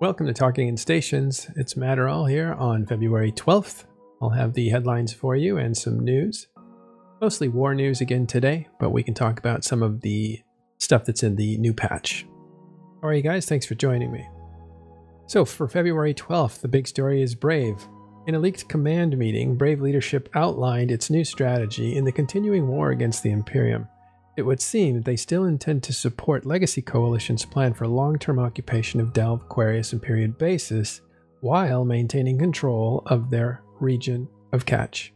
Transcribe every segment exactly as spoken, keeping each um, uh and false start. Welcome to Talking in Stations. It's Matterall here on February twelfth. I'll have the headlines for you and some news. Mostly war news again today, but we can talk about some of the stuff that's in the new patch. All right, you guys, thanks for joining me. So for February twelfth, the big story is Brave. In a leaked command meeting, Brave leadership outlined its new strategy in the continuing war against the Imperium. It would seem that they still intend to support Legacy Coalition's plan for long-term occupation of Delve, Querious, and Period Basis, while maintaining control of their region of Catch.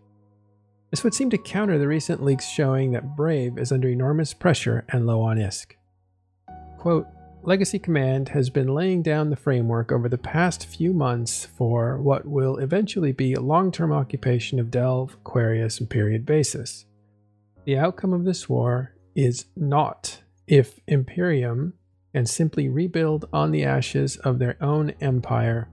This would seem to counter the recent leaks showing that Brave is under enormous pressure and low on I S K. Quote, Legacy Command has been laying down the framework over the past few months for what will eventually be a long-term occupation of Delve, Querious, and Period Basis. The outcome of this war is not if Imperium can simply rebuild on the ashes of their own empire.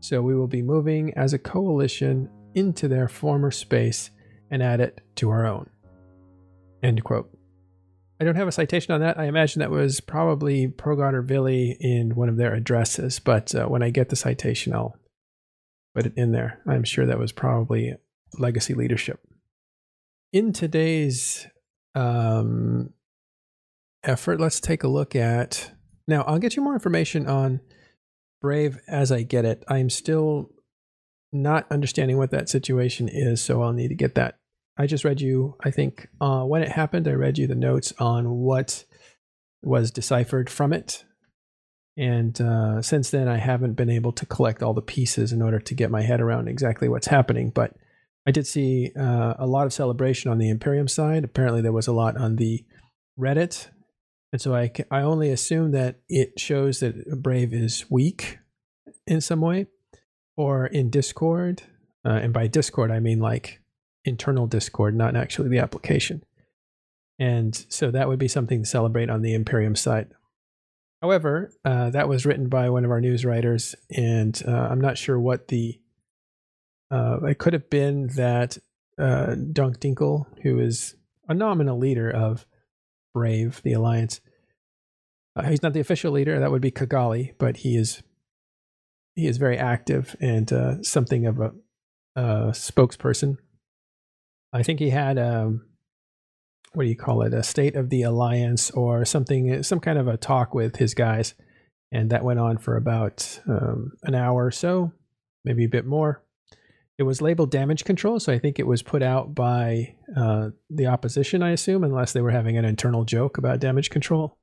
So we will be moving as a coalition into their former space and add it to our own. End quote. I don't have a citation on that. I imagine that was probably Progod or Vili in one of their addresses, but uh, when I get the citation, I'll put it in there. I'm sure that was probably Legacy leadership. In today's um, effort, let's take a look at... Now, I'll get you more information on Brave as I get it. I'm still not understanding what that situation is, so I'll need to get that. I just read you, I think, uh, when it happened, I read you the notes on what was deciphered from it. And uh, since then, I haven't been able to collect all the pieces in order to get my head around exactly what's happening. But I did see uh, a lot of celebration on the Imperium side. Apparently, there was a lot on the Reddit. And so I, I only assume that it shows that Brave is weak in some way, or in Discord. Uh, and by Discord, I mean like internal Discord, not actually the application. And so that would be something to celebrate on the Imperium side. However, uh, that was written by one of our news writers, and uh, I'm not sure what the... Uh, it could have been that uh, Dunk Dinkle, who is a nominal leader of Brave, the Alliance, uh, he's not the official leader, that would be Kigali, but he is he is very active and uh, something of a, a spokesperson. I think he had a, what do you call it, a state of the alliance or something, some kind of a talk with his guys. And that went on for about um, an hour or so, maybe a bit more. It was labeled damage control, so I think it was put out by uh, the opposition, I assume, unless they were having an internal joke about damage control.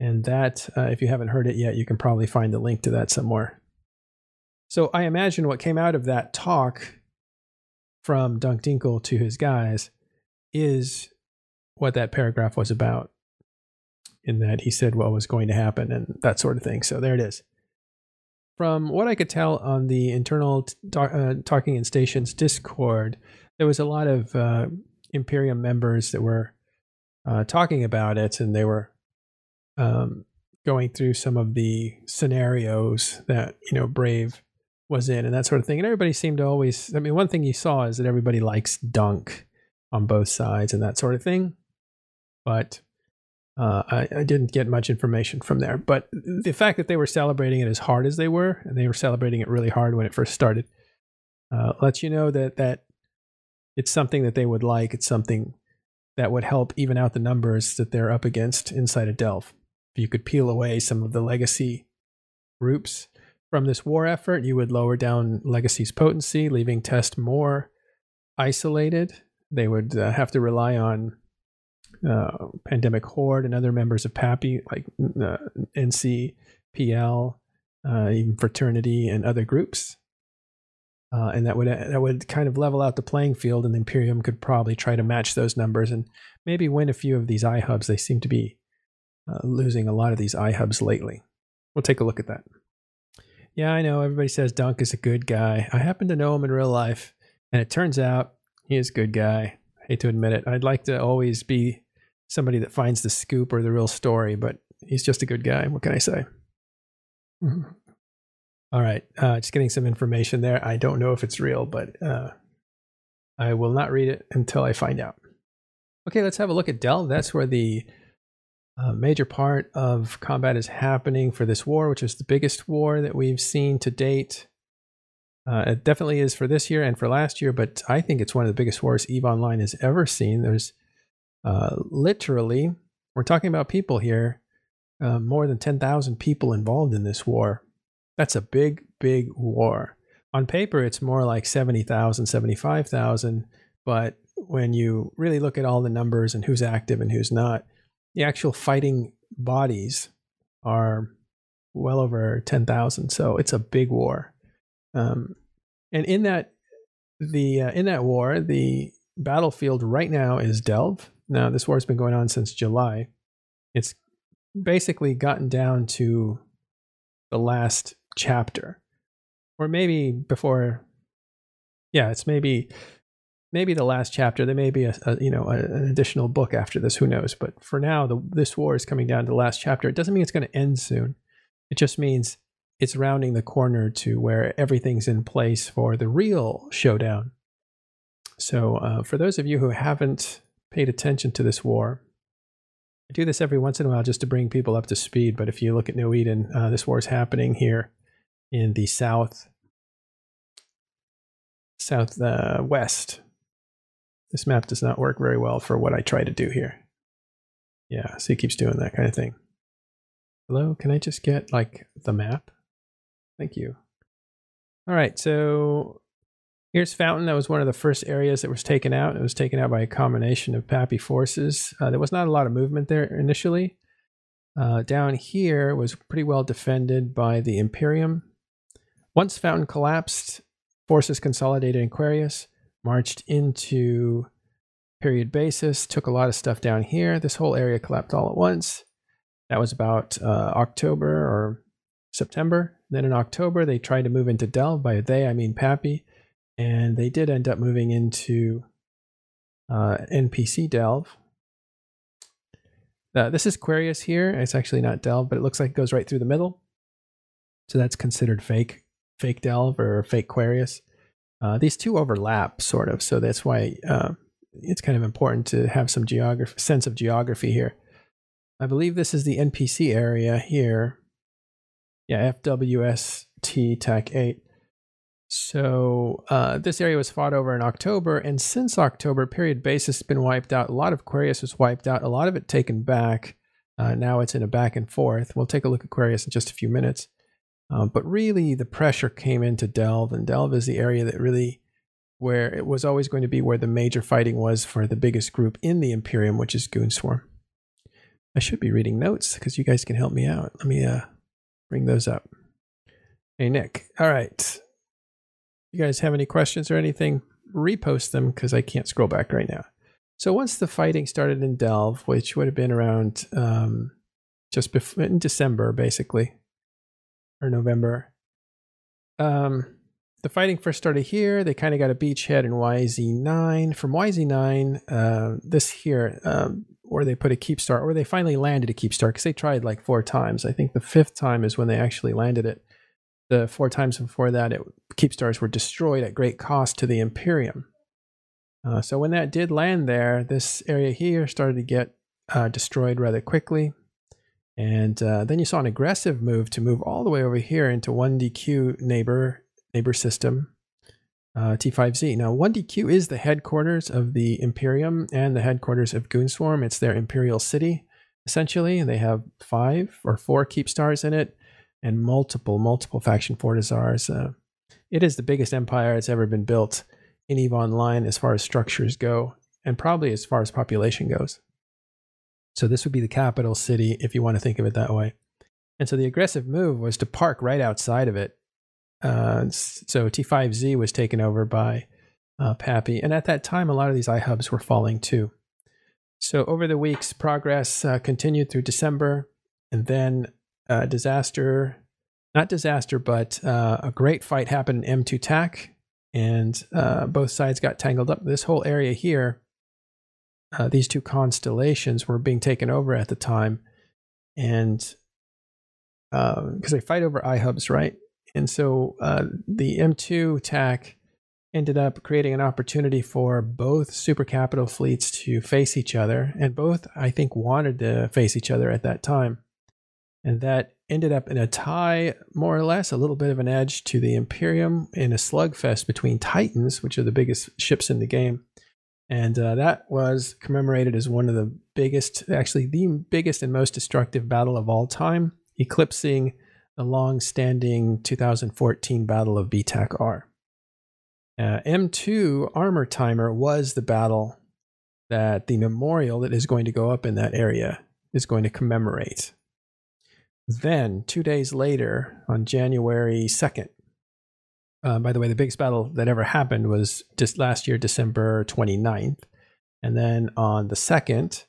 And that, uh, if you haven't heard it yet, you can probably find the link to that somewhere. So I imagine what came out of that talk from Dunk Dinkle to his guys is what that paragraph was about, in that he said what was going to happen and that sort of thing. So there it is. From what I could tell on the internal t- uh, Talking in Stations Discord, there was a lot of uh, Imperium members that were uh, talking about it, and they were um, going through some of the scenarios that, you know, Brave was in and that sort of thing. And everybody seemed to always, I mean, one thing you saw is that everybody likes Dunk on both sides and that sort of thing. But uh, I, I didn't get much information from there. But the fact that they were celebrating it as hard as they were, and they were celebrating it really hard when it first started, uh, lets you know that, that it's something that they would like. It's something that would help even out the numbers that they're up against inside of Delve. If you could peel away some of the legacy groups from this war effort, you would lower down Legacy's potency, leaving Test more isolated. They would uh, have to rely on uh, Pandemic Horde and other members of Pappy, like uh, N C, P L, uh, even Fraternity and other groups. Uh, and that would that would kind of level out the playing field, and the Imperium could probably try to match those numbers and maybe win a few of these iHubs. They seem to be uh, losing a lot of these iHubs lately. We'll take a look at that. Yeah, I know. Everybody says Dunk is a good guy. I happen to know him in real life, and it turns out he is a good guy. I hate to admit it. I'd like to always be somebody that finds the scoop or the real story, but he's just a good guy. What can I say? Mm-hmm. All right. Uh, just getting some information there. I don't know if it's real, but uh, I will not read it until I find out. Okay, let's have a look at Delve. That's where the A major part of combat is happening for this war, which is the biggest war that we've seen to date. Uh, it definitely is for this year and for last year, but I think it's one of the biggest wars EVE Online has ever seen. There's uh, literally, we're talking about people here, uh, more than ten thousand people involved in this war. That's a big, big war. On paper, it's more like seventy thousand, seventy-five thousand, but when you really look at all the numbers and who's active and who's not, the actual fighting bodies are well over ten thousand, so it's a big war. Um, and in that, the uh, in that war, the battlefield right now is Delve. Now, this war has been going on since July. It's basically gotten down to the last chapter, or maybe before. Yeah, it's maybe. Maybe the last chapter. There may be a, a you know a, an additional book after this. Who knows? But for now, the, this war is coming down to the last chapter. It doesn't mean it's going to end soon. It just means it's rounding the corner to where everything's in place for the real showdown. So uh, for those of you who haven't paid attention to this war, I do this every once in a while just to bring people up to speed. But if you look at New Eden, uh, this war is happening here in the south, south uh, west. This map does not work very well for what I try to do here. Yeah, so he keeps doing that kind of thing. Hello, can I just get, like, the map? Thank you. All right, so here's Fountain. That was one of the first areas that was taken out. It was taken out by a combination of Pappy forces. Uh, there was not a lot of movement there initially. Uh, down here was pretty well defended by the Imperium. Once Fountain collapsed, forces consolidated in Querious, marched into Period Basis, took a lot of stuff down here. This whole area collapsed all at once. That was about uh, October or September. Then in October, they tried to move into Delve. By they, I mean Pappy. And they did end up moving into uh, N P C Delve. Uh, this is Querious here. It's actually not Delve, but it looks like it goes right through the middle. So that's considered fake, fake Delve or fake Querious. Uh, these two overlap, sort of, so that's why uh, it's kind of important to have some geography, sense of geography here. I believe this is the N P C area here. Yeah, F W S T TAC eight. So uh, this area was fought over in October, and since October, Period Basis has been wiped out. A lot of Querious was wiped out, a lot of it taken back. Uh, now it's in a back and forth. We'll take a look at Querious in just a few minutes. Um, but really, the pressure came into Delve, and Delve is the area that really, where it was always going to be where the major fighting was for the biggest group in the Imperium, which is Goon Swarm. I should be reading notes because you guys can help me out. Let me uh, bring those up. Hey, Nick. All right. You guys have any questions or anything? Repost them because I can't scroll back right now. So once the fighting started in Delve, which would have been around um, just before, in December, basically. Or November. Um, the fighting first started here. They kind of got a beachhead in Y Z nine. From Y Z nine, uh, this here, um, or they put a Keepstar, or they finally landed a Keepstar because they tried like four times. I think the fifth time is when they actually landed it. The four times before that, it, Keepstars were destroyed at great cost to the Imperium. Uh, so when that did land there, this area here started to get uh, destroyed rather quickly. And uh, then you saw an aggressive move to move all the way over here into one D Q neighbor neighbor system, uh, T five Z. Now, one D Q is the headquarters of the Imperium and the headquarters of Goon Swarm. It's their Imperial City, essentially. They have five or four Keepstars in it and multiple, multiple faction fortizars. Uh, it is the biggest empire that's ever been built in EVE Online as far as structures go and probably as far as population goes. So this would be the capital city, if you want to think of it that way. And so the aggressive move was to park right outside of it. Uh, so T five Z was taken over by uh, Pappy. And at that time, a lot of these iHubs were falling too. So over the weeks, progress uh, continued through December. And then uh, disaster, not disaster, but uh, a great fight happened in M two TAC. And uh, both sides got tangled up. This whole area here, Uh, these two constellations were being taken over at the time, and because uh, they fight over iHubs, right? And so uh, the M two TAC ended up creating an opportunity for both super capital fleets to face each other, and both, I think, wanted to face each other at that time. And that ended up in a tie, more or less, a little bit of an edge to the Imperium in a slugfest between Titans, which are the biggest ships in the game. And uh, that was commemorated as one of the biggest, actually the biggest and most destructive battle of all time, eclipsing the long-standing two thousand fourteen Battle of B TAC R. Uh, M two Armor Timer was the battle that the memorial that is going to go up in that area is going to commemorate. Then, two days later, on January second, uh, by the way, the biggest battle that ever happened was just last year, December twenty-ninth. And then on the second,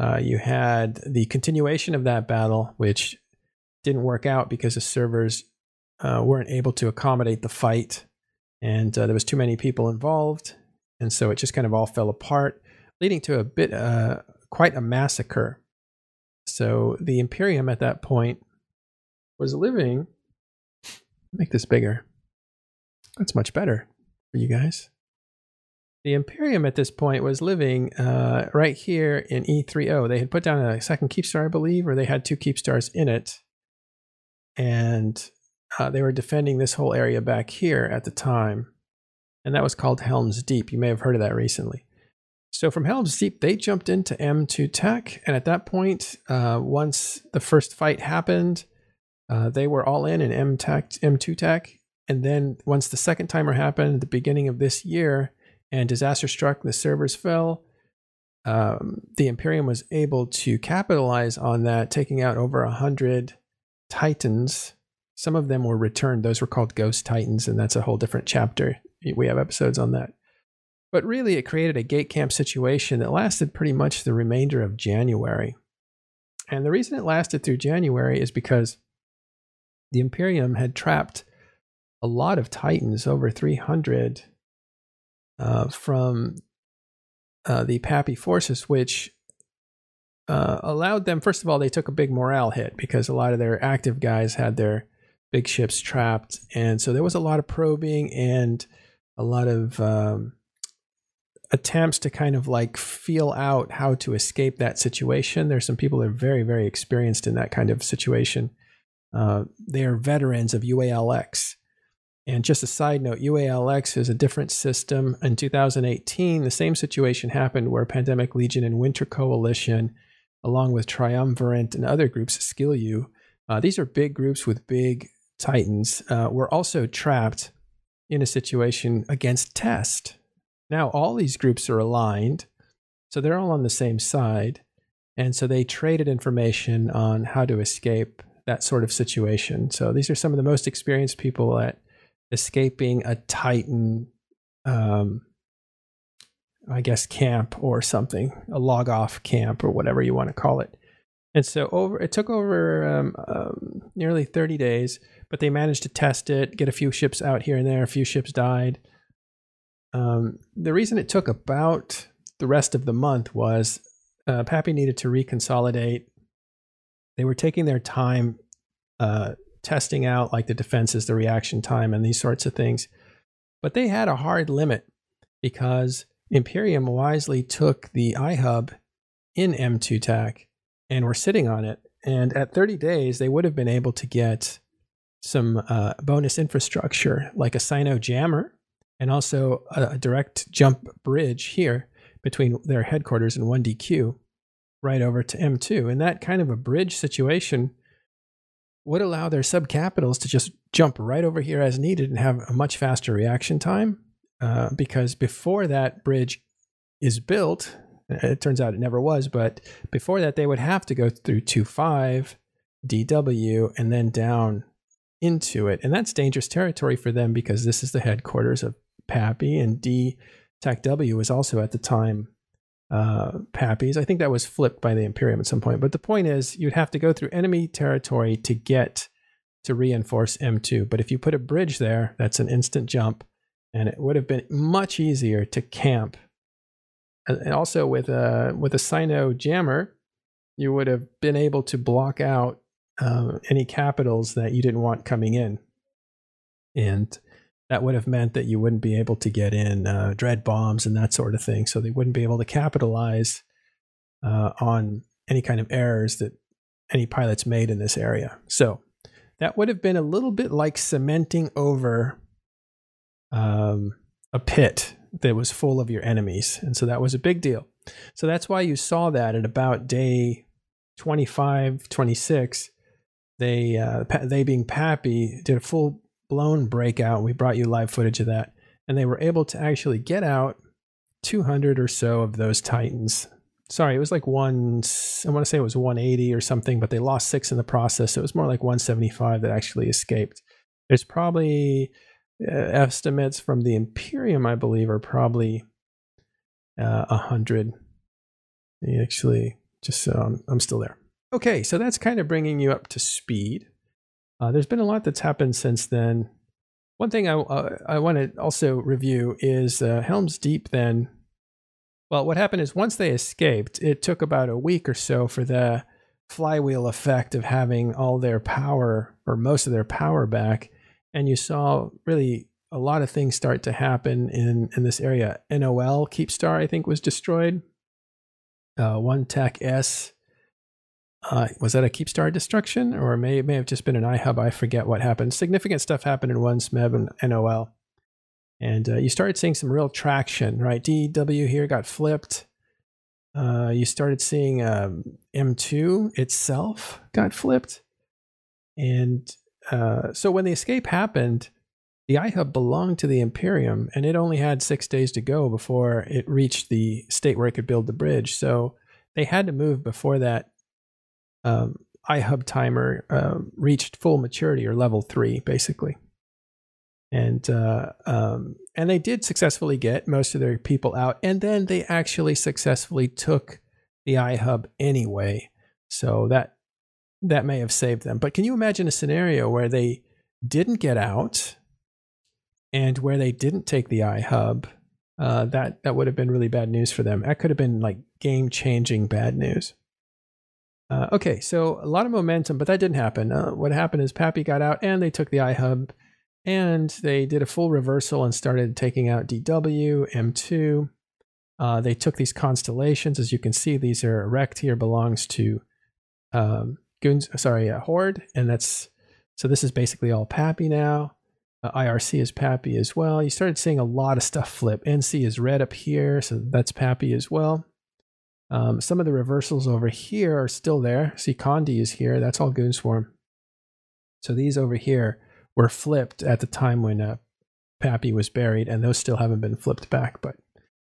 uh, you had the continuation of that battle, which didn't work out because the servers uh, weren't able to accommodate the fight. And uh, there was too many people involved. And so it just kind of all fell apart, leading to a bit, uh, quite a massacre. So the Imperium at that point was living, make this bigger, that's much better for you guys. The Imperium at this point was living uh, right here in E thirty. They had put down a second Keepstar, I believe, or they had two Keepstars in it. And uh, they were defending this whole area back here at the time. And that was called Helm's Deep. You may have heard of that recently. So from Helm's Deep, they jumped into M two TAC, and at that point, uh, once the first fight happened, uh, they were all in in M TAC, M two TAC, and then once the second timer happened at the beginning of this year, and disaster struck, the servers fell, um, the Imperium was able to capitalize on that, taking out over one hundred Titans. Some of them were returned. Those were called Ghost Titans, and that's a whole different chapter. We have episodes on that. But really, it created a gate camp situation that lasted pretty much the remainder of January. And the reason it lasted through January is because the Imperium had trapped a lot of Titans, over three hundred, uh, from uh, the Pappy forces, which uh, allowed them, first of all, they took a big morale hit because a lot of their active guys had their big ships trapped. And so there was a lot of probing and a lot of Um, attempts to kind of like feel out how to escape that situation. There's some people that are very, very experienced in that kind of situation. Uh, they are veterans of U A L X. And just a side note, U A L X is a different system. In two thousand eighteen, the same situation happened where Pandemic Legion and Winter Coalition, along with Triumvirate and other groups, Skill You, uh, these are big groups with big titans, uh, were also trapped in a situation against Test. Now all these groups are aligned, so they're all on the same side, and so they traded information on how to escape that sort of situation. So these are some of the most experienced people at escaping a Titan, um, I guess, camp or something, a log-off camp or whatever you want to call it. And so over, it took over um, um, nearly thirty days, but they managed to test it, get a few ships out here and there, a few ships died. Um, the reason it took about the rest of the month was uh, Pappy needed to reconsolidate. They were taking their time uh, testing out like the defenses, the reaction time, and these sorts of things. But they had a hard limit because Imperium wisely took the iHub in M two TAC and were sitting on it. And at thirty days, they would have been able to get some uh, bonus infrastructure like a Sino jammer, and also a direct jump bridge here between their headquarters and one D Q right over to M two. And that kind of a bridge situation would allow their subcapitals to just jump right over here as needed and have a much faster reaction time. Uh, because before that bridge is built, it turns out it never was, but before that they would have to go through two five, D W, and then down into it. And that's dangerous territory for them because this is the headquarters of Pappy, and D TAC W was also at the time uh, Pappy's. I think that was flipped by the Imperium at some point. But the point is, you'd have to go through enemy territory to get to reinforce M two. But if you put a bridge there, that's an instant jump, and it would have been much easier to camp. And also with a with a Sino jammer, you would have been able to block out uh, any capitals that you didn't want coming in, and that would have meant that you wouldn't be able to get in uh, dread bombs and that sort of thing. So they wouldn't be able to capitalize uh, on any kind of errors that any pilots made in this area. So that would have been a little bit like cementing over um, a pit that was full of your enemies. And so that was a big deal. So that's why you saw that at about day twenty-five, twenty-six, they, uh, they being Pappy, did a full-blown breakout. We brought you live footage of that. And they were able to actually get out two hundred or so of those Titans. Sorry, it was like one, I want to say it was one eighty or something, but they lost six in the process. So it was more like one seventy-five that actually escaped. There's probably... Uh, estimates from the Imperium, I believe, are probably uh, a hundred. Actually, just so I'm, I'm still there. Okay, so that's kind of bringing you up to speed. Uh, there's been a lot that's happened since then. One thing I, uh, I want to also review is uh, Helm's Deep then. Well, what happened is once they escaped, it took about a week or so for the flywheel effect of having all their power, or most of their power back. And you saw really a lot of things start to happen in, in this area. N O L, Keepstar, I think, was destroyed. Uh, one TAC S, uh, was that a Keepstar destruction? Or may, it may have just been an iHub. I forget what happened. Significant stuff happened in one S M E B and N O L. And uh, you started seeing some real traction, right? D W here got flipped. Uh, you started seeing um, M two itself got flipped. And... Uh, so when the escape happened, the iHub belonged to the Imperium, and it only had six days to go before it reached the state where it could build the bridge. So they had to move before that um, iHub timer uh, reached full maturity, or level three, basically. And uh, um, and they did successfully get most of their people out, and then they actually successfully took the iHub anyway. So that. That may have saved them. But can you imagine a scenario where they didn't get out and where they didn't take the iHub? Uh, that, that would have been really bad news for them. That could have been like game-changing bad news. Uh, okay, so a lot of momentum, but that didn't happen. Uh, what happened is Pappy got out and they took the iHub and they did a full reversal and started taking out D W, M two. Uh, they took these constellations. As you can see, these are erect here, belongs to... Um, Goons, sorry, uh, Horde, and that's, so this is basically all Pappy now. Uh, I R C is Pappy as well. You started seeing a lot of stuff flip. N C is red up here, so that's Pappy as well. Um, some of the reversals over here are still there. See, Condi is here. That's all Goon Swarm. So these over here were flipped at the time when uh, Pappy was buried, and those still haven't been flipped back, but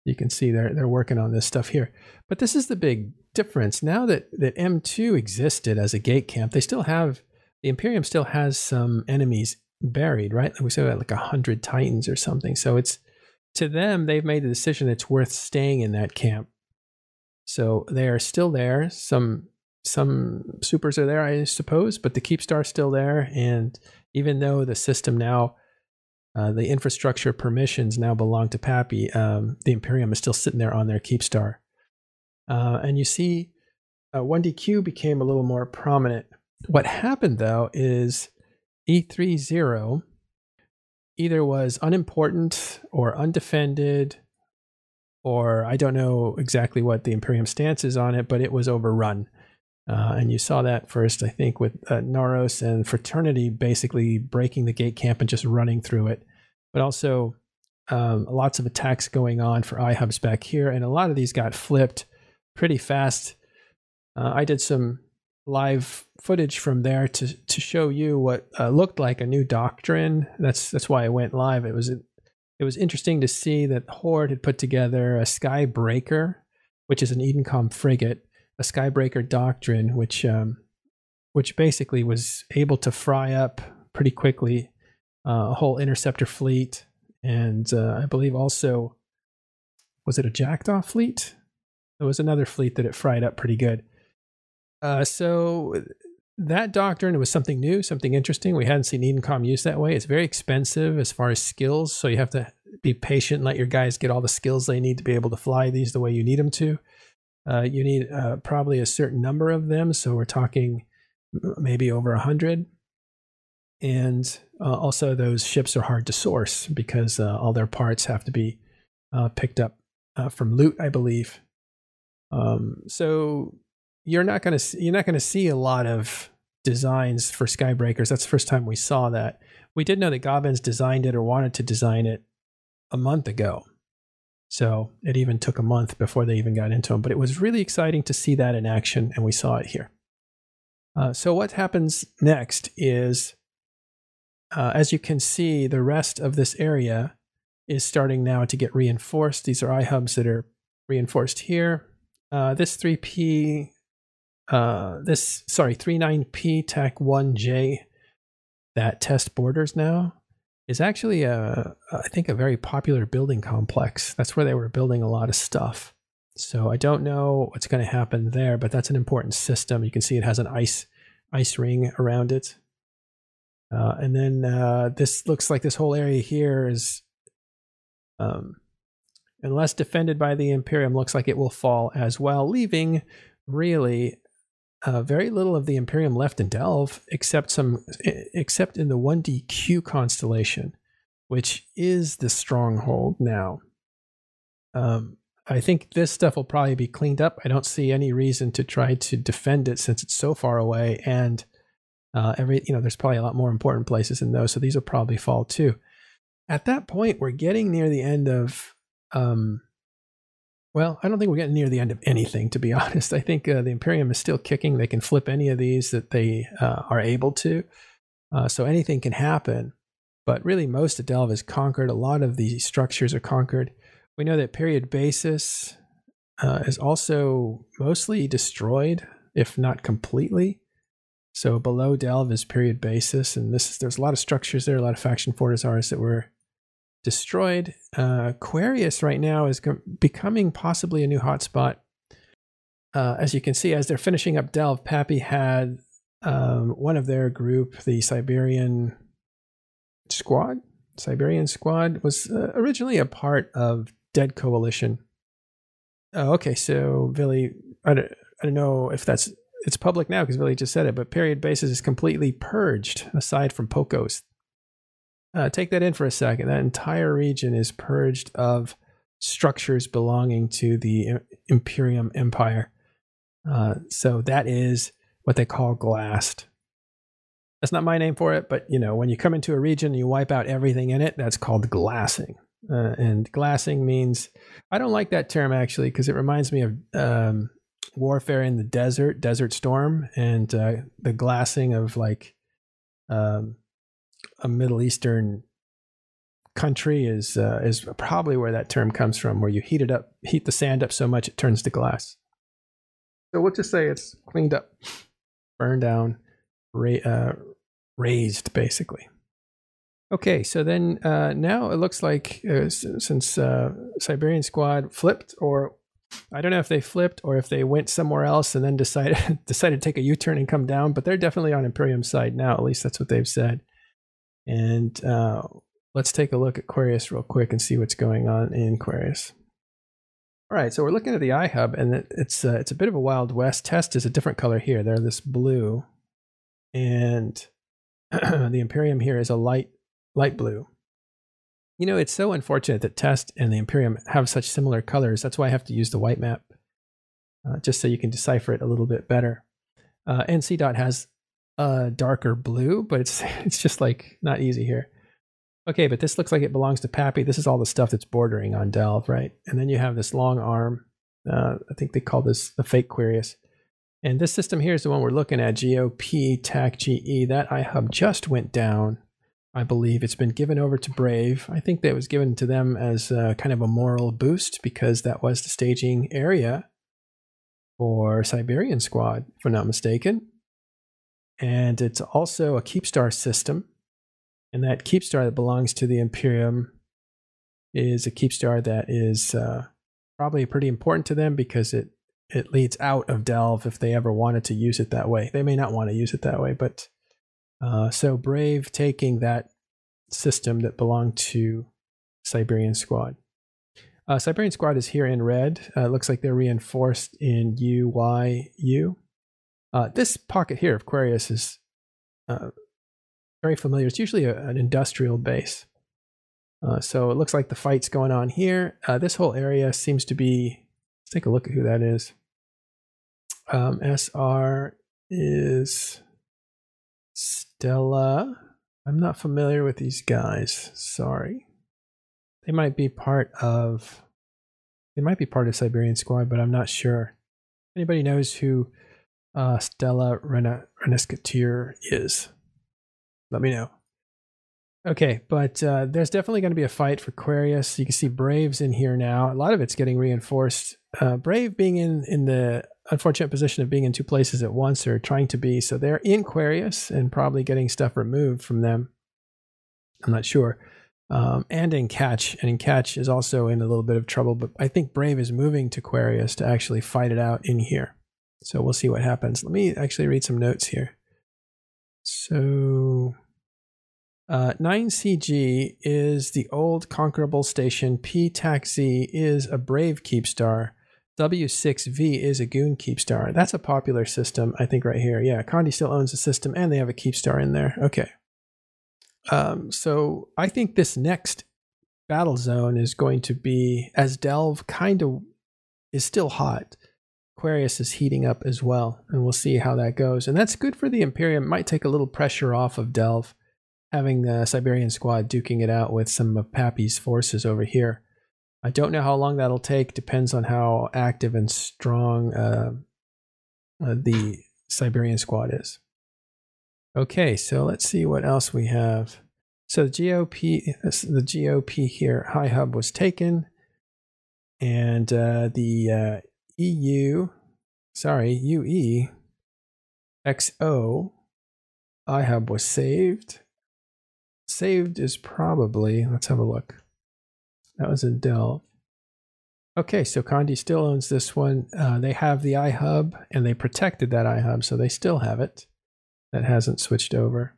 you can see they're, they're working on this stuff here. But this is the big difference. Now that, that M two existed as a gate camp, they still have, the Imperium still has some enemies buried, right? We said like a hundred Titans or something. So it's, to them, they've made the decision it's worth staying in that camp. So they are still there. Some some supers are there, I suppose, but the Keepstar is still there. And even though the system now, uh, the infrastructure permissions now belong to Pappy, um, the Imperium is still sitting there on their Keepstar. Uh, and you see uh, one D Q became a little more prominent. What happened, though, is E thirty either was unimportant or undefended, or I don't know exactly what the Imperium stance is on it, but it was overrun. Uh, and you saw that first, I think, with uh, Naros and Fraternity basically breaking the gate camp and just running through it. But also um, lots of attacks going on for iHubs back here, and a lot of these got flipped pretty fast. Uh, I did some live footage from there to to show you what uh, looked like a new doctrine. That's that's why I went live. It was it was interesting to see that Horde had put together a Skybreaker, which is an Edencom frigate, a Skybreaker doctrine, which um, which basically was able to fry up pretty quickly uh, a whole interceptor fleet, and uh, I believe also, was it a Jackdaw fleet? It was another fleet that it fried up pretty good. Uh, so that doctrine was something new, something interesting. We hadn't seen Edencom used that way. It's very expensive as far as skills, so you have to be patient and let your guys get all the skills they need to be able to fly these the way you need them to. Uh, you need uh, probably a certain number of them, so we're talking maybe over a hundred. And uh, also those ships are hard to source because uh, all their parts have to be uh, picked up uh, from loot, I believe. Um, so you're not going to you're not going to see a lot of designs for Skybreakers. That's the first time we saw that. We did know that Gobbins designed it or wanted to design it a month ago. So it even took a month before they even got into them. But it was really exciting to see that in action, and we saw it here. Uh, so what happens next is, uh, as you can see, the rest of this area is starting now to get reinforced. These are iHubs that are reinforced here. Uh, this three P, uh, this, sorry, thirty-nine P TAC one J that test borders now is actually, a, I think, a very popular building complex. That's where they were building a lot of stuff. So I don't know what's going to happen there, but that's an important system. You can see it has an ice ice ring around it. Uh, and then uh, this looks like this whole area here is, um, unless defended by the Imperium, looks like it will fall as well, leaving really uh, very little of the Imperium left in Delve, except some, except in the one D Q constellation, which is the stronghold now. Um, I think this stuff will probably be cleaned up. I don't see any reason to try to defend it since it's so far away, and uh, every you know there's probably a lot more important places in those, so these will probably fall too. At that point, we're getting near the end of, um, well, I don't think we're getting near the end of anything, to be honest. I think uh, the Imperium is still kicking. They can flip any of these that they uh, are able to, uh, so anything can happen. But really, most of Delve is conquered. A lot of the structures are conquered. We know that Period Basis uh, is also mostly destroyed, if not completely. So below Delve is Period Basis, and this is, there's a lot of structures there, a lot of faction fortizars that were destroyed. Uh, Querious right now is becoming possibly a new hotspot. Uh, as you can see, as they're finishing up Delve, Pappy had um, one of their group, the Siberian Squad. Siberian Squad was uh, originally a part of Dead Coalition. Oh, okay, so Vili, I don't, I don't know if that's, it's public now because Vili just said it, but Period Basis is completely purged aside from Pocos. Uh, take that in for a second. That entire region is purged of structures belonging to the Imperium Empire. Uh, so that is what they call glassed. That's not my name for it, but you know, when you come into a region and you wipe out everything in it, that's called glassing. Uh, and glassing means, I don't like that term actually, because it reminds me of um, warfare in the desert, Desert Storm, and uh, the glassing of like um, a Middle Eastern country is uh, is probably where that term comes from, where you heat it up, heat the sand up so much it turns to glass. So we'll just say it's cleaned up, burned down, ra- uh, raised basically. Okay, so then uh, now it looks like uh, since uh, Siberian Squad flipped, or I don't know if they flipped or if they went somewhere else and then decided decided to take a U-turn and come down, but they're definitely on Imperium side now, at least that's what they've said. And uh, let's take a look at Querious real quick and see what's going on in Querious. All right, so we're looking at the iHub, and it's uh, it's a bit of a Wild West. Test is a different color here. They're this blue, and the Imperium here is a light light blue. You know, it's so unfortunate that Test and the Imperium have such similar colors. That's why I have to use the white map, uh, just so you can decipher it a little bit better. Uh, N C dot has a darker blue, but it's it's just like not easy here. Okay, but this looks like it belongs to Pappy. This is all the stuff that's bordering on Delve, right? And then you have this long arm. Uh, I think they call this the fake Querious. And this system here is the one we're looking at, G O P TAC G E. That iHub just went down, I believe. It's been given over to Brave. I think that was given to them as a, kind of a moral boost, because that was the staging area for Siberian Squad, if I'm not mistaken. And it's also a Keepstar system. And that Keepstar that belongs to the Imperium is a Keepstar that is uh, probably pretty important to them, because it It leads out of Delve if they ever wanted to use it that way. They may not want to use it that way, but uh, so Brave taking that system that belonged to Siberian Squad. Uh, Siberian Squad is here in red. Uh, it looks like they're reinforced in U Y U. Uh, this pocket here of Querious is uh, very familiar. It's usually a, an industrial base. Uh, so it looks like the fight's going on here. Uh, this whole area seems to be, let's take a look at who that is. Um, S R is Stella. I'm not familiar with these guys, sorry. They might be part of, they might be part of Siberian Squad, but I'm not sure. Anybody knows who uh, Stella Rena, Renescatier is? Let me know. Okay, but uh, there's definitely going to be a fight for Querious. You can see Brave's in here now. A lot of it's getting reinforced. Uh, Brave being in, in the unfortunate position of being in two places at once, or trying to be. So they're in Querious and probably getting stuff removed from them. I'm not sure. Um, and in Catch. And in Catch is also in a little bit of trouble. But I think Brave is moving to Querious to actually fight it out in here. So we'll see what happens. Let me actually read some notes here. So... Uh, nine C G is the old conquerable station. P TAC Z is a Brave Keepstar. W six V is a Goon Keepstar. That's a popular system, I think, right here. Yeah, Condi still owns the system, and they have a Keepstar in there. Okay. Um, so I think this next battle zone is going to be, as Delve kind of is still hot, Querious is heating up as well, and we'll see how that goes. And that's good for the Imperium. It might take a little pressure off of Delve, having the Siberian Squad duking it out with some of Pappy's forces over here. I don't know how long that'll take. Depends on how active and strong uh, uh, the Siberian Squad is. Okay, so let's see what else we have. So the G O P, the G O P here, iHub was taken, and uh, the uh, E U, sorry, U E X O, iHub was saved. Saved is probably, let's have a look. That was in Delve. Okay, so Condi still owns this one. Uh, they have the iHub, and they protected that iHub, so they still have it. That hasn't switched over.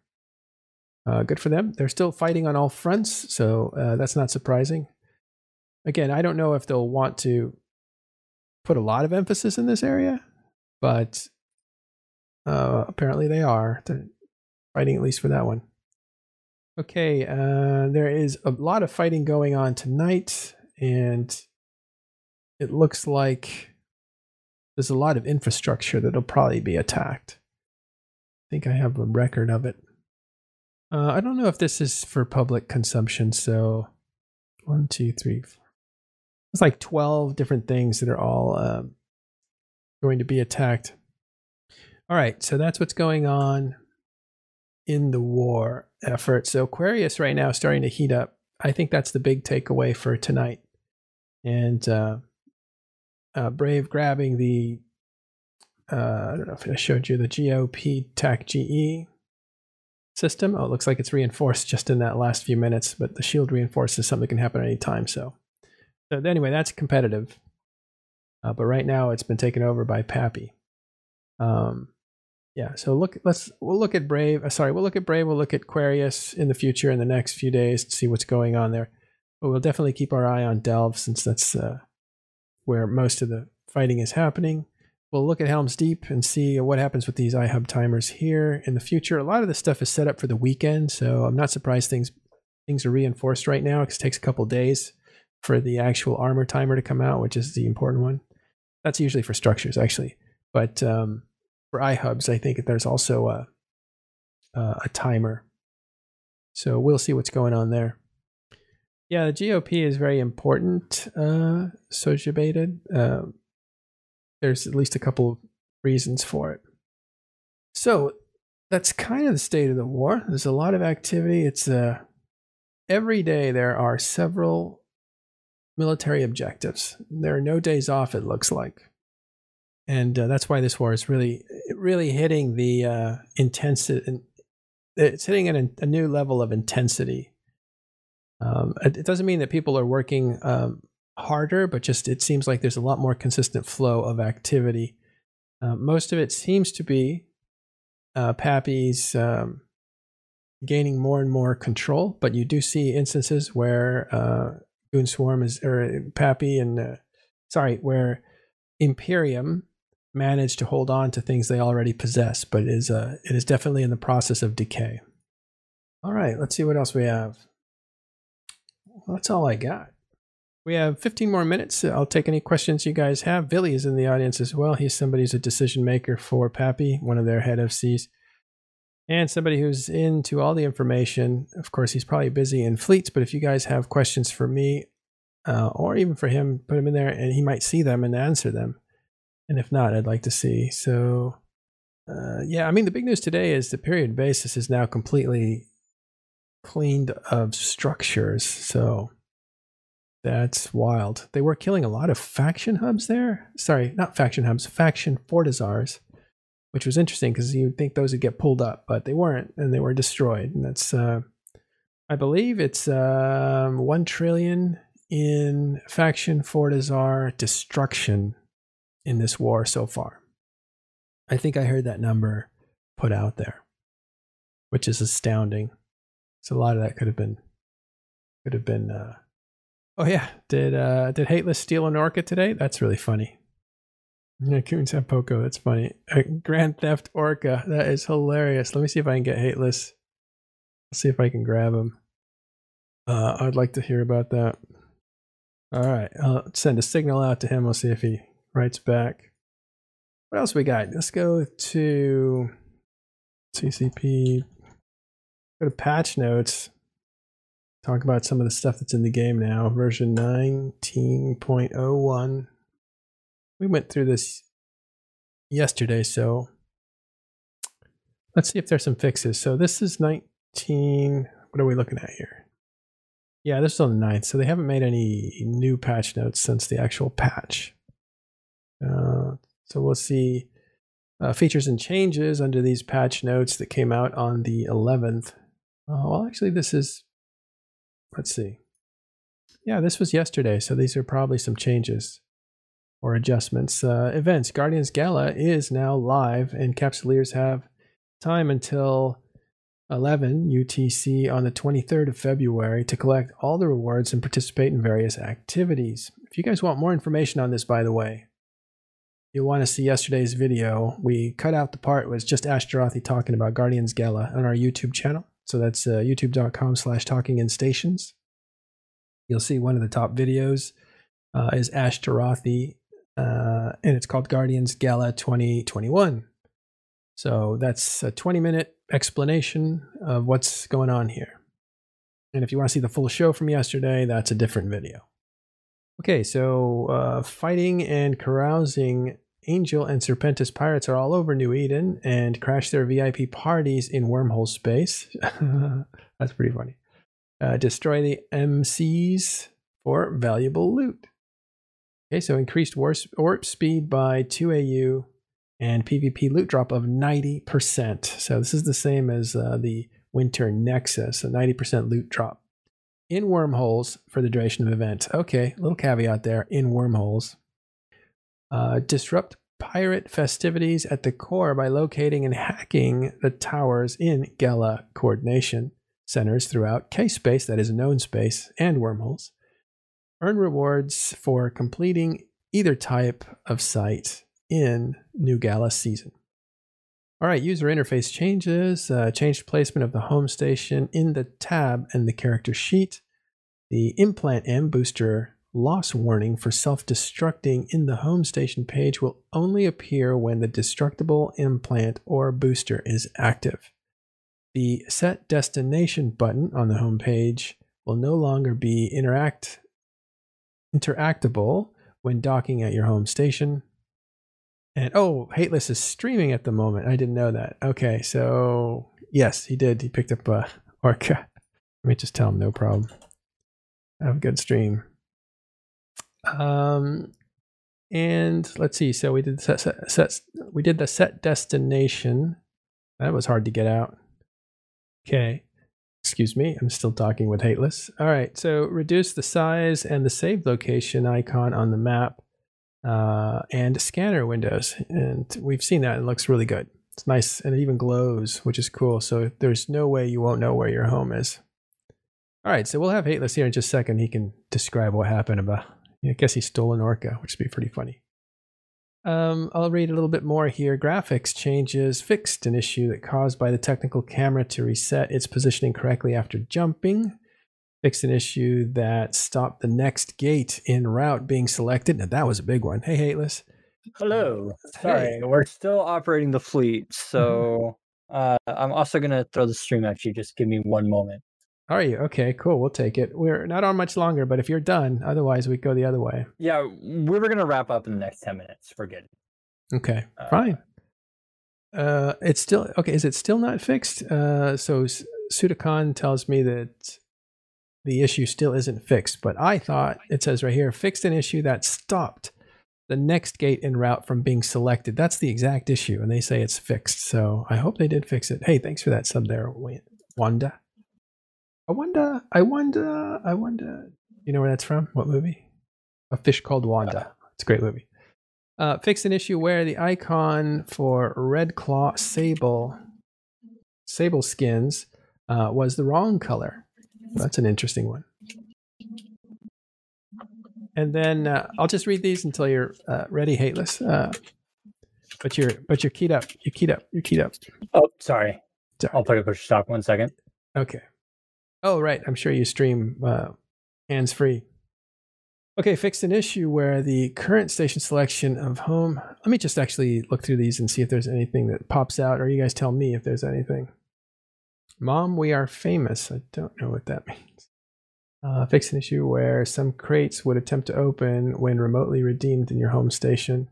Uh, good for them. They're still fighting on all fronts, so uh, that's not surprising. Again, I don't know if they'll want to put a lot of emphasis in this area, but uh, apparently they are. They're fighting at least for that one. Okay, uh, there is a lot of fighting going on tonight, and it looks like there's a lot of infrastructure that'll probably be attacked. I think I have a record of it. Uh, I don't know if this is for public consumption, so one, two, three, four. It's like twelve different things that are all uh, going to be attacked. All right, so that's what's going on in the war effort. So Querious right now is starting to heat up. I think that's the big takeaway for tonight. And uh, uh, Brave grabbing the, uh, I don't know if I showed you, the G O P TAC G E system. Oh, it looks like it's reinforced just in that last few minutes, but the shield reinforced is something that can happen at any time. So, so anyway, that's competitive. Uh, but right now it's been taken over by Pappy. Um, Yeah, so look, let's we'll look at Brave. Uh, sorry, we'll look at Brave. We'll look at Querious in the future in the next few days to see what's going on there. But we'll definitely keep our eye on Delve, since that's uh, where most of the fighting is happening. We'll look at Helm's Deep and see what happens with these iHub timers here in the future. A lot of this stuff is set up for the weekend, so I'm not surprised things things are reinforced right now, because it takes a couple days for the actual armor timer to come out, which is the important one. That's usually for structures, actually, but. Um, For iHubs, I think there's also a, uh, a timer. So we'll see what's going on there. Yeah, the G O P is very important, uh, Sojabated. Uh, there's at least a couple of reasons for it. So that's kind of the state of the war. There's a lot of activity. It's uh, every day there are several military objectives. There are no days off, it looks like. And uh, that's why this war is really, really hitting the uh, intensity. It's hitting an, a new level of intensity. Um, it doesn't mean that people are working um, harder, but just it seems like there's a lot more consistent flow of activity. Uh, most of it seems to be uh, Pappy's um, gaining more and more control, but you do see instances where uh, Goon Swarm is, or Pappy and, uh, sorry, where Imperium managed to hold on to things they already possess, but is uh, it is definitely in the process of decay. All right, let's see what else we have. Well, that's all I got. We have fifteen more minutes. I'll take any questions you guys have. Vili is in the audience as well. He's somebody who's a decision maker for Pappy, one of their head F Cs, and somebody who's into all the information. Of course, he's probably busy in fleets, but if you guys have questions for me uh, or even for him, put them in there and he might see them and answer them. And if not, I'd like to see. So, uh, yeah, I mean, the big news today is the period basis is now completely cleaned of structures. So that's wild. They were killing a lot of faction hubs there. Sorry, not faction hubs, faction fortizars, which was interesting because you'd think those would get pulled up, but they weren't, and they were destroyed. And that's, uh, I believe it's um, one trillion in faction fortizar destruction in this war so far. I think I heard that number put out there, which is astounding. So a lot of that could have been, could have been, uh, oh yeah, did uh, did Hateless steal an Orca today? That's really funny. Yeah, Coons have Poco, that's funny. Uh, Grand Theft Orca, that is hilarious. Let me see if I can get Hateless. Let's see if I can grab him. Uh, I'd like to hear about that. All right, I'll send a signal out to him. We'll see if he writes back. What else we got? Let's go to C C P, go to patch notes. Talk about some of the stuff that's in the game now. Version nineteen point oh one. We went through this yesterday, so let's see if there's some fixes. So this is nineteen. What are we looking at here? Yeah, this is on the ninth, so they haven't made any new patch notes since the actual patch. Uh, so we'll see uh, features and changes under these patch notes that came out on the eleventh. Uh, well, actually, this is... Let's see. Yeah, this was yesterday, so these are probably some changes or adjustments. Uh, events. Guardians Gala is now live, and Capsuleers have time until eleven U T C on the twenty-third of February to collect all the rewards and participate in various activities. If you guys want more information on this, by the way, you'll want to see yesterday's video. We cut out the part was just Ashtarothi talking about Guardians Gala on our YouTube channel. So that's uh, youtube.com slash talking in stations. You'll see one of the top videos uh, is Ashtarothi, uh, and it's called Guardians Gala twenty twenty-one. So that's a twenty minute explanation of what's going on here. And if you want to see the full show from yesterday, that's a different video. Okay, so uh, fighting and carousing Angel and Serpentis pirates are all over New Eden and crash their V I P parties in wormhole space. That's pretty funny. Uh, destroy the M Cs for valuable loot. Okay, so increased warp speed by two A U and PvP loot drop of ninety percent. So this is the same as uh, the Winter Nexus, a ninety percent loot drop in wormholes for the duration of event. Okay, little caveat there, in wormholes. Uh, disrupt pirate festivities at the core by locating and hacking the towers in Gala coordination centers throughout K-space, that is known space, and wormholes. Earn rewards for completing either type of site in New Gala season. All right, user interface changes, uh, changed placement of the home station in the tab and the character sheet. The implant M booster loss warning for self-destructing in the home station page will only appear when the destructible implant or booster is active. The set destination button on the home page will no longer be interact interactable when docking at your home station. And oh, Hateless is streaming at the moment. I didn't know that. Okay, so yes, he did. He picked up uh, Orca. Let me just tell him no problem. Have a good stream. Um, and let's see. So we did set, set, set, we did the set destination. That was hard to get out. Okay. Excuse me. I'm still talking with Hateless. All right. So reduce the size and the save location icon on the map, uh, and scanner windows. And we've seen that. It looks really good. It's nice. And it even glows, which is cool. So there's no way you won't know where your home is. All right. So we'll have Hateless here in just a second. He can describe what happened about, I guess he stole an Orca, which would be pretty funny. Um, I'll read a little bit more here. Graphics changes fixed an issue that caused by the technical camera to reset its positioning correctly after jumping. Fixed an issue that stopped the next gate in route being selected. Now that was a big one. Hey, Hateless. Hello. Sorry, hey. We're still operating the fleet, so uh, I'm also going to throw the stream at you. Just give me one moment. Are you? Okay, cool. We'll take it. We're not on much longer, but if you're done, otherwise we go the other way. Yeah, we were going to wrap up in the next ten minutes. We're good. Okay, uh, fine. Uh, it's still, okay, is it still not fixed? Uh, so Sudakan tells me that the issue still isn't fixed, but I thought it says right here, fixed an issue that stopped the next gate en route from being selected. That's the exact issue, and they say it's fixed. So I hope they did fix it. Hey, thanks for that sub there, Wanda. I wonder, I wonder, I wonder, you know where that's from? What movie? A Fish Called Wanda. It's a great movie. Uh, fixed an issue where the icon for Red Claw Sable, Sable skins uh, was the wrong color. That's an interesting one. And then uh, I'll just read these until you're uh, ready, Hateless. Uh, but you're but you're keyed up. You're keyed up. You're keyed up. Oh, sorry. sorry. I'll put a push stop one second. Okay. Oh, right. I'm sure you stream uh, hands-free. Okay, fixed an issue where the current station selection of home. Let me just actually look through these and see if there's anything that pops out, or you guys tell me if there's anything. Mom, we are famous. I don't know what that means. Uh, fix an issue where some crates would attempt to open when remotely redeemed in your home station.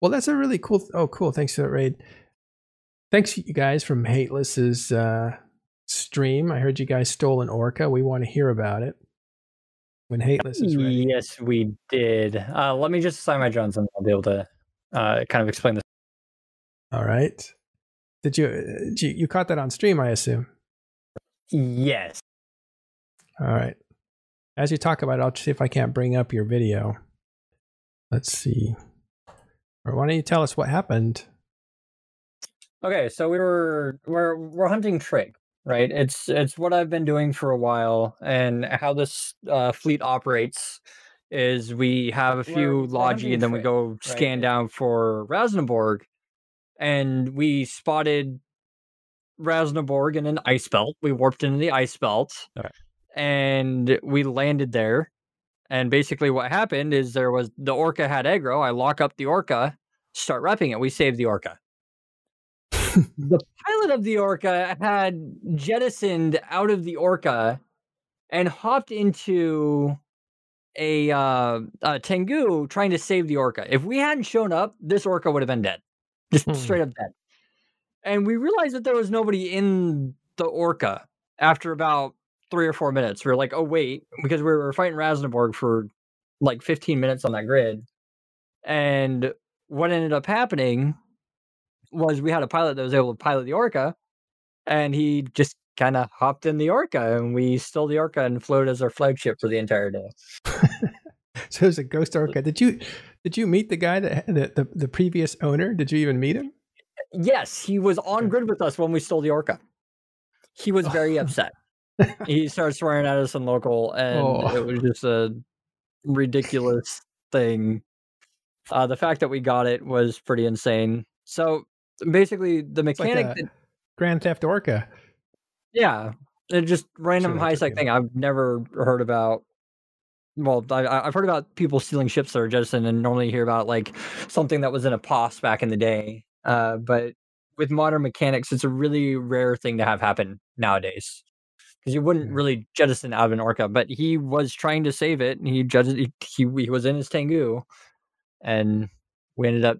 Well, that's a really cool... Th- oh, cool. Thanks for that raid. Thanks, you guys, from Hateless's uh, stream. I heard you guys stole an orca. We want to hear about it when Hateless is ready. Yes, we did. Uh, let me just assign my drones and I'll be able to uh, kind of explain this. All right. Did you, did you you caught that on stream, I assume? Yes. All right. As you talk about it, I'll see if I can't bring up your video. Let's see. Or why don't you tell us what happened? Okay, so we were we're we're hunting trig, right? It's it's what I've been doing for a while, and how this uh, fleet operates is we have a few logi, and then we go scan down for Rasnaborg. And we spotted Rasnaborg in an ice belt. We warped into the ice belt, right, and we landed there. And basically what happened is there was the orca had aggro. I lock up the orca, start repping it. We saved the orca. The pilot of the orca had jettisoned out of the orca and hopped into a, uh, a Tengu trying to save the orca. If we hadn't shown up, this orca would have been dead. Just straight up dead. And we realized that there was nobody in the orca after about three or four minutes. We were like, oh, wait, because we were fighting Rasnaborg for like fifteen minutes on that grid. And what ended up happening was we had a pilot that was able to pilot the orca, and he just kind of hopped in the orca, and we stole the orca and floated as our flagship for the entire day. So it was a ghost orca. Did you... Did you meet the guy that the, the the previous owner? Did you even meet him? Yes, he was on grid with us when we stole the orca. He was very oh. upset. He started swearing at us in local, and oh. it was just a ridiculous thing. Uh, the fact that we got it was pretty insane. So basically, the mechanic like that, Grand Theft Orca. Yeah, it just random sure, high-sec thing I've never heard about. Well, I, I've heard about people stealing ships that are jettisoned, and normally hear about like something that was in a P O S back in the day. Uh, but with modern mechanics, it's a really rare thing to have happen nowadays, because you wouldn't really jettison out of an orca. But he was trying to save it, and he jettisoned, he, he, he was in his Tengu, and we ended up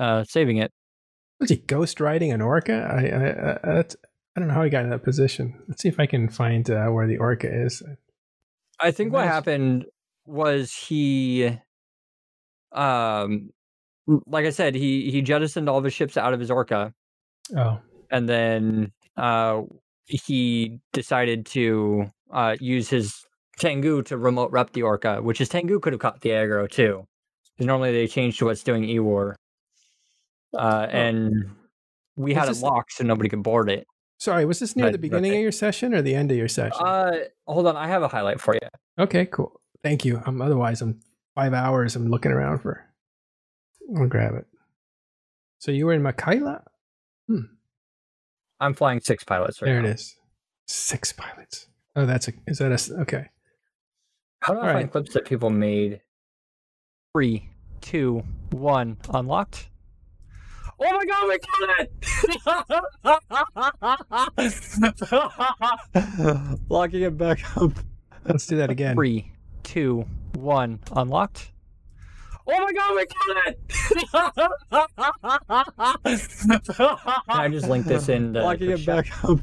uh, saving it. Was he ghost riding an orca? I I, I, that's, I don't know how he got in that position. Let's see if I can find uh, where the orca is. I think what happened was he, um, like I said, he, he jettisoned all of his ships out of his orca. Oh. And then uh, he decided to uh, use his Tengu to remote rep the orca, which his Tengu could have caught the aggro too. Because normally they change to what's doing E-War. Uh, and oh. we it's had just... it locked so nobody could board it. Sorry, was this near the beginning okay. of your session or the end of your session? Uh, hold on, I have a highlight for you. Okay, cool. Thank you. Um, otherwise, I'm five hours. I'm looking around for I'll grab it. So you were in Makaila? Hmm. I'm flying six pilots right now. There it is. Six pilots. Oh, that's a... Is that a... Okay. How do I find clips that people made? Three, two, one. Unlocked. Oh my god, we got it! Locking it back up. Let's do that again. Three, two, one. Unlocked. Oh my god, we got it! Can I just link this in? Locking it back up.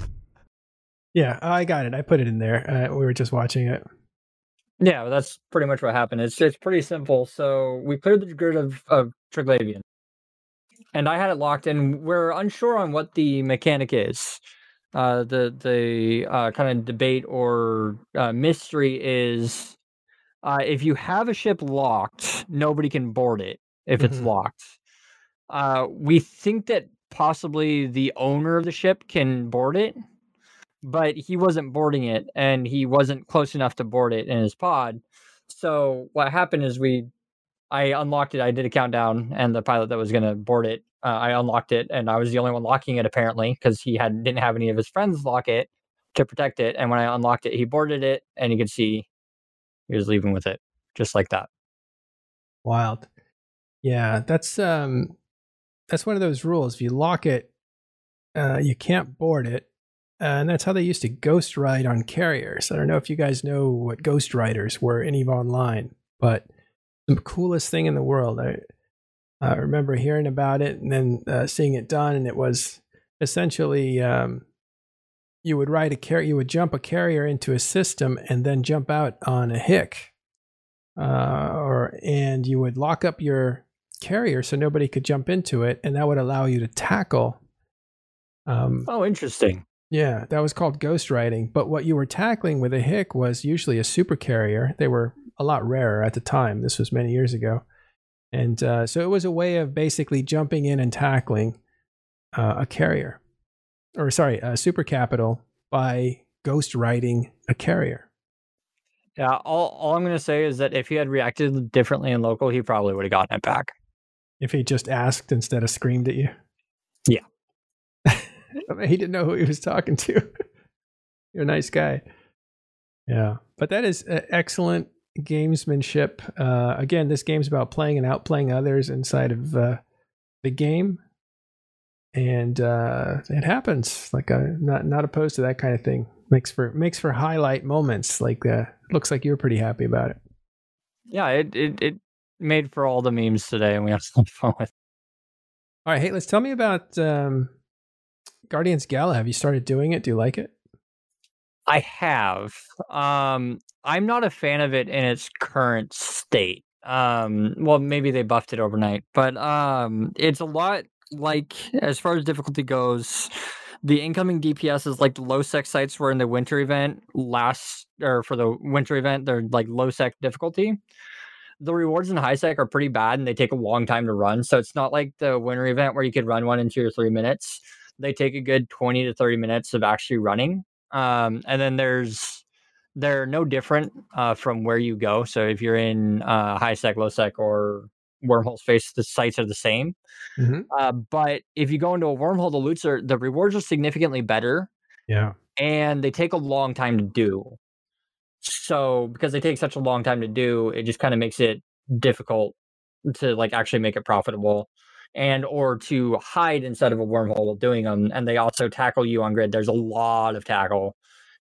Yeah, I got it. I put it in there. Uh, we were just watching it. Yeah, that's pretty much what happened. It's it's pretty simple. So we cleared the grid of, of Triglavian. And I had it locked in. We're unsure on what the mechanic is. Uh, the the uh, kind of debate or uh, mystery is uh, if you have a ship locked, nobody can board it if it's mm-hmm. locked. Uh, we think that possibly the owner of the ship can board it, but he wasn't boarding it, and he wasn't close enough to board it in his pod. So what happened is we... I unlocked it. I did a countdown, and the pilot that was going to board it, uh, I unlocked it, and I was the only one locking it apparently because he had didn't have any of his friends lock it to protect it. And when I unlocked it, he boarded it, and you could see he was leaving with it, just like that. Wild, yeah. That's um, that's one of those rules. If you lock it, uh, you can't board it, uh, and that's how they used to ghost ride on carriers. I don't know if you guys know what ghost riders were in EVE Online, but the coolest thing in the world. I, I remember hearing about it and then uh, seeing it done, and it was essentially um, you would ride a car- you would jump a carrier into a system and then jump out on a hick, uh, or and you would lock up your carrier so nobody could jump into it, and that would allow you to tackle. Um, oh, interesting. Yeah, that was called ghost riding. But what you were tackling with a hick was usually a super carrier. They were a lot rarer at the time. This was many years ago. And uh, so it was a way of basically jumping in and tackling uh, a carrier, or sorry, a super capital by ghost riding a carrier. Yeah, all, all I'm going to say is that if he had reacted differently in local, he probably would have gotten it back. If he just asked instead of screamed at you? Yeah. I mean, he didn't know who he was talking to. You're a nice guy. Yeah, but that is uh, excellent gamesmanship. Uh, again, this game's about playing and outplaying others inside of uh, the game, and uh, it happens. Like I'm not not opposed to that kind of thing. Makes for makes for highlight moments. Like uh, looks like you're pretty happy about it. Yeah, it it it made for all the memes today, and we had some fun with. All right, hey, let's tell me about um, Guardians Gala. Have you started doing it? Do you like it? I have. Um, I'm not a fan of it in its current state. Um, well, maybe they buffed it overnight, but um, it's a lot like, as far as difficulty goes, the incoming D P S is like the low sec sites were in the winter event last, or for the winter event, they're like low sec difficulty. The rewards in high sec are pretty bad and they take a long time to run. So it's not like the winter event where you could run one in two or three minutes. They take a good twenty to thirty minutes of actually running. Um, and then there's, they're no different, uh, from where you go. So if you're in, uh, high sec, low sec, or wormhole space, the sites are the same. Mm-hmm. Uh, but if you go into a wormhole, the loots are, the rewards are significantly better. Yeah. And they take a long time to do. So because they take such a long time to do, it just kind of makes it difficult to like actually make it profitable. And or to hide inside of a wormhole while doing them. And they also tackle you on grid. There's a lot of tackle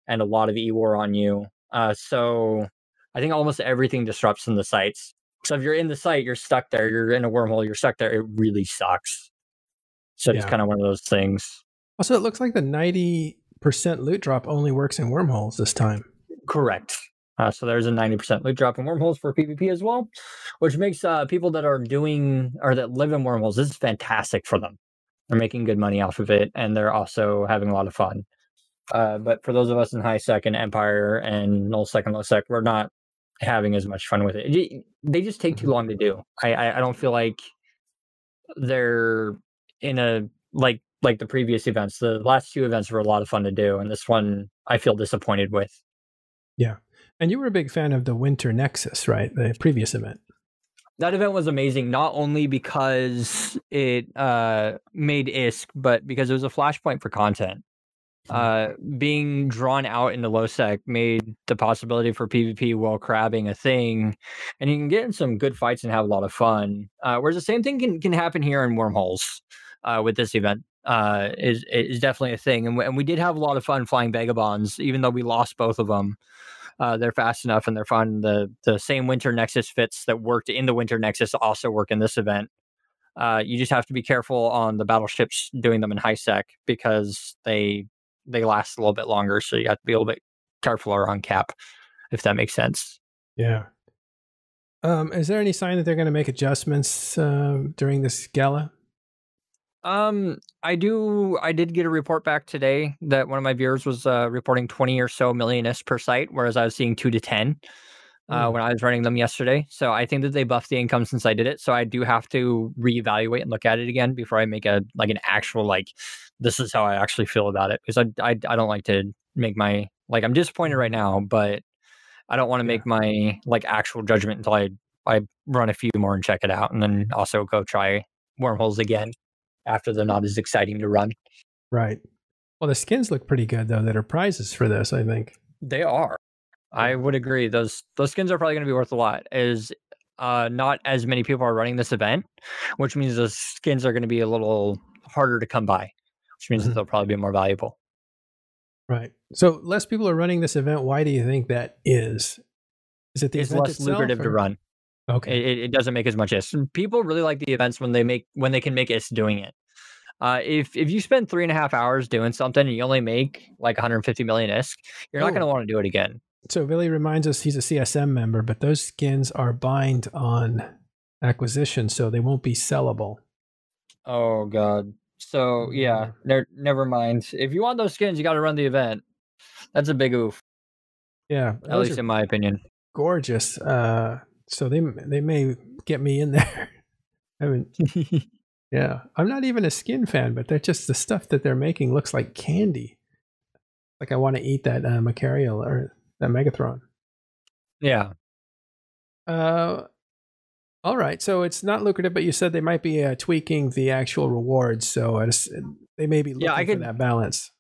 and a lot of E-war on you. Uh, so I think almost everything disrupts in the sites. So if you're in the site, you're stuck there. You're in a wormhole, you're stuck there. It really sucks. So yeah. It's kind of one of those things. Also, it looks like the ninety percent loot drop only works in wormholes this time. Correct. Uh, so there's a ninety percent loot drop in wormholes for PvP as well, which makes uh, people that are doing or that live in wormholes, this is fantastic for them. They're making good money off of it, and they're also having a lot of fun. Uh, but for those of us in high sec and Empire and null sec and low sec, we're not having as much fun with it. They just take too long to do. I, I, I don't feel like they're in a like like the previous events. The last two events were a lot of fun to do, and this one I feel disappointed with. Yeah. And you were a big fan of the Winter Nexus, right? The previous event. That event was amazing, not only because it uh, made I S K, but because it was a flashpoint for content. Uh, being drawn out into LoSec made the possibility for PvP while crabbing a thing, and you can get in some good fights and have a lot of fun. Uh, whereas the same thing can, can happen here in Wormholes uh, with this event. Uh, is is definitely a thing, and we, and we did have a lot of fun flying Vagabonds, even though we lost both of them. Uh, they're fast enough and they're fun. The the same Winter Nexus fits that worked in the Winter Nexus also work in this event. Uh, you just have to be careful on the battleships doing them in high sec because they they last a little bit longer. So you have to be a little bit careful around cap, if that makes sense. Yeah. Um, is there any sign that they're going to make adjustments uh, during this gala? Um, I do. I did get a report back today that one of my viewers was uh, reporting twenty or so million isk per site, whereas I was seeing two to ten uh, mm. when I was running them yesterday. So I think that they buffed the income since I did it. So I do have to reevaluate and look at it again before I make a like an actual like this is how I actually feel about it, because I I, I don't like to make my like I'm disappointed right now, but I don't want to yeah. make my like actual judgment until I I run a few more and check it out, and then also go try Wormholes again after they're not as exciting to run. Right. Well, the skins look pretty good, though, that are prizes for this, I think. They are. I would agree. Those those skins are probably going to be worth a lot, as uh, not as many people are running this event, which means those skins are going to be a little harder to come by, which means mm-hmm. that they'll probably be more valuable. Right. So less people are running this event. Why do you think that is? Is it the it's event less itself, lucrative or? to run. Okay. It, it doesn't make as much I S K. People really like the events when they make when they can make I S K doing it. Uh, if if you spend three and a half hours doing something and you only make like one hundred fifty million I S K, you're oh. not going to want to do it again. So Vili reminds us he's a C S M member, but those skins are bind on acquisition, so they won't be sellable. Oh God. So yeah, ne- never mind. If you want those skins, you got to run the event. That's a big oof. Yeah, at least in my opinion. Gorgeous. Uh, So they they may get me in there. I mean, yeah, I'm not even a skin fan, but they're just the stuff that they're making looks like candy. Like I want to eat that uh, Macarial or that Megathron. Yeah. Uh, all right. So it's not lucrative, but you said they might be uh, tweaking the actual rewards, so I just, they may be looking yeah, I could, for that balance.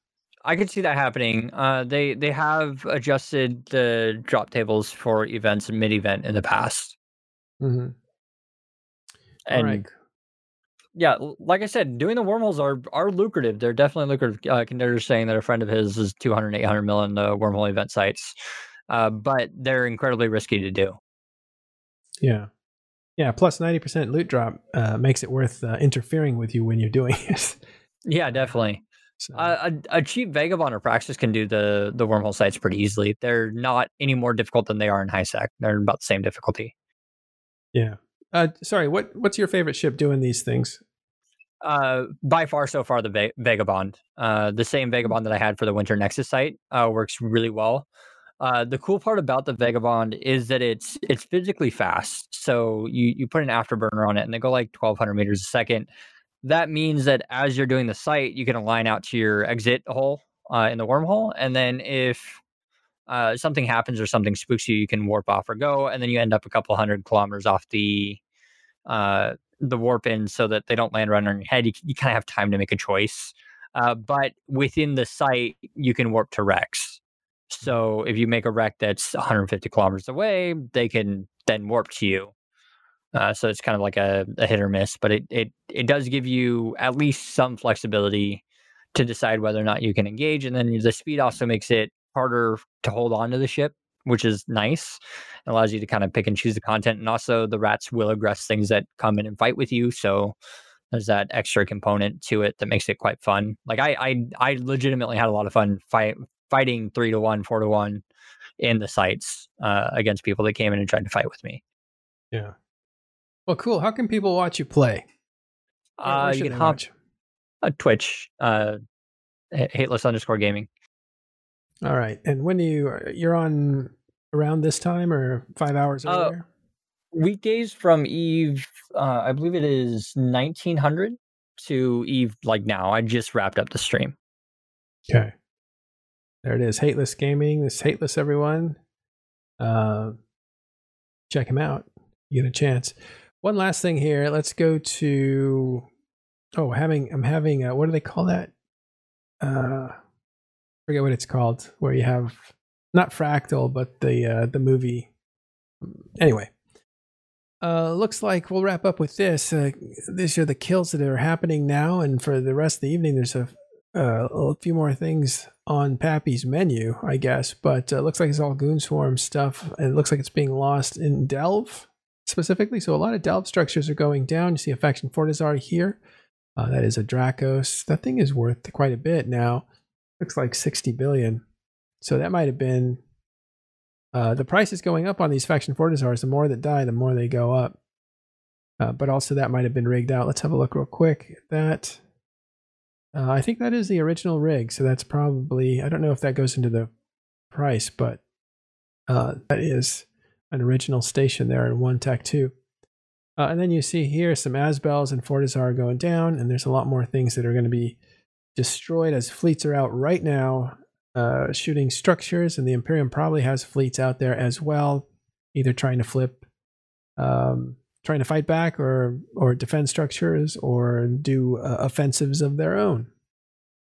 I could see that happening. Uh, they they have adjusted the drop tables for events and mid-event in the past. Mm-hmm. And right. yeah, like I said, doing the Wormholes are are lucrative. They're definitely lucrative. Uh, Condender's saying that a friend of his is two hundred, eight hundred mil in the Wormhole event sites, uh, but they're incredibly risky to do. Yeah. Yeah, plus ninety percent loot drop uh, makes it worth uh, interfering with you when you're doing it. Yeah, definitely. So. Uh, a, a cheap Vagabond or Praxis can do the, the Wormhole sites pretty easily. They're not any more difficult than they are in high sec. They're about the same difficulty. Yeah. Uh, sorry, what what's your favorite ship doing these things? Uh, by far, so far, the Va- Vagabond. Uh, the same Vagabond that I had for the Winter Nexus site uh, works really well. Uh, the cool part about the Vagabond is that it's it's physically fast. So you, you put an afterburner on it and they go like twelve hundred meters a second. That means that as you're doing the site, you can align out to your exit hole uh, in the Wormhole. And then if uh, something happens or something spooks you, you can warp off or go. And then you end up a couple hundred kilometers off the uh, the warp in so that they don't land right on your head. You, you kind of have time to make a choice. Uh, but within the site, you can warp to wrecks. So if you make a wreck that's one hundred fifty kilometers away, they can then warp to you. Uh, so it's kind of like a, a hit or miss, but it, it it does give you at least some flexibility to decide whether or not you can engage. And then the speed also makes it harder to hold on to the ship, which is nice. It allows you to kind of pick and choose the content. And also the rats will aggress things that come in and fight with you. So there's that extra component to it that makes it quite fun. Like I I, I legitimately had a lot of fun fight, fighting three to one, four to one in the sites uh, against people that came in and tried to fight with me. Yeah. Well, cool. How can people watch you play? Yeah, uh, you can hop on Twitch, uh, hateless underscore gaming. All right. And when do you, you're on around this time or five hours earlier? Uh, weekdays from Eve, uh, I believe it is nineteen hundred to Eve, like now. I just wrapped up the stream. Okay. There it is. Hateless Gaming. This is Hateless, everyone. Uh, check him out. You get a chance. One last thing here. Let's go to, oh, having, I'm having, a, what do they call that? Uh, forget what it's called, where you have, not Fractal, but the, uh, the movie. Anyway, uh, looks like we'll wrap up with this. Uh, these are the kills that are happening now. And for the rest of the evening, there's a, uh, a few more things on Pappy's menu, I guess. But it uh, looks like it's all Goon Swarm stuff. And it looks like it's being lost in Delve specifically. So a lot of Delve structures are going down. You see a faction Fortizar here. Uh, that is a Dracos. That thing is worth quite a bit now. Looks like sixty billion. So that might have been... Uh, the price is going up on these faction Fortizars. The more that die, the more they go up. Uh, but also that might have been rigged out. Let's have a look real quick at that. Uh, I think that is the original rig. So that's probably... I don't know if that goes into the price, but uh, that is an original station there in one T A C two. Uh, and then you see here some Asbels and Fortizar going down, and there's a lot more things that are going to be destroyed as fleets are out right now uh, shooting structures, and the Imperium probably has fleets out there as well, either trying to flip, um, trying to fight back or, or defend structures or do uh, offensives of their own.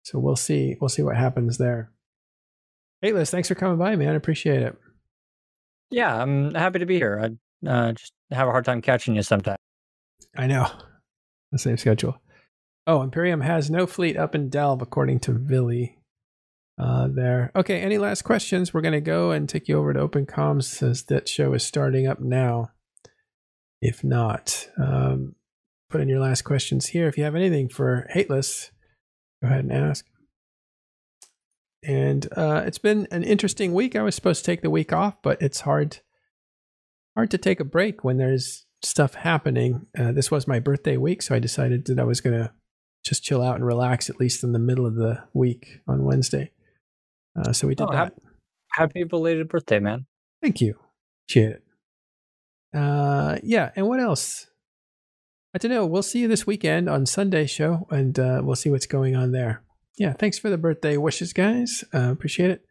So we'll see. We'll see what happens there. Atlas, thanks for coming by, man. I appreciate it. Yeah, I'm happy to be here. I uh, just have a hard time catching you sometimes. I know. The same schedule. Oh, Imperium has no fleet up in Delve, according to Vili. Uh, there. Okay, any last questions? We're going to go and take you over to Open Comms, since that show is starting up now. If not, um, put in your last questions here. If you have anything for Hateless, go ahead and ask. And uh, it's been an interesting week. I was supposed to take the week off, but it's hard hard to take a break when there's stuff happening. Uh, this was my birthday week, so I decided that I was going to just chill out and relax, at least in the middle of the week on Wednesday. Uh, so we did oh, that. Happy, happy belated birthday, man. Thank you. Appreciate it. Uh, yeah, and what else? I don't know. We'll see you this weekend on Sunday show, and uh, we'll see what's going on there. Yeah, thanks for the birthday wishes, guys. Uh, appreciate it.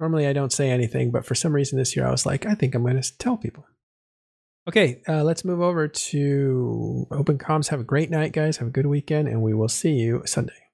Normally, I don't say anything, but for some reason this year, I was like, I think I'm going to tell people. Okay, uh, let's move over to Open Comms. Have a great night, guys. Have a good weekend, and we will see you Sunday.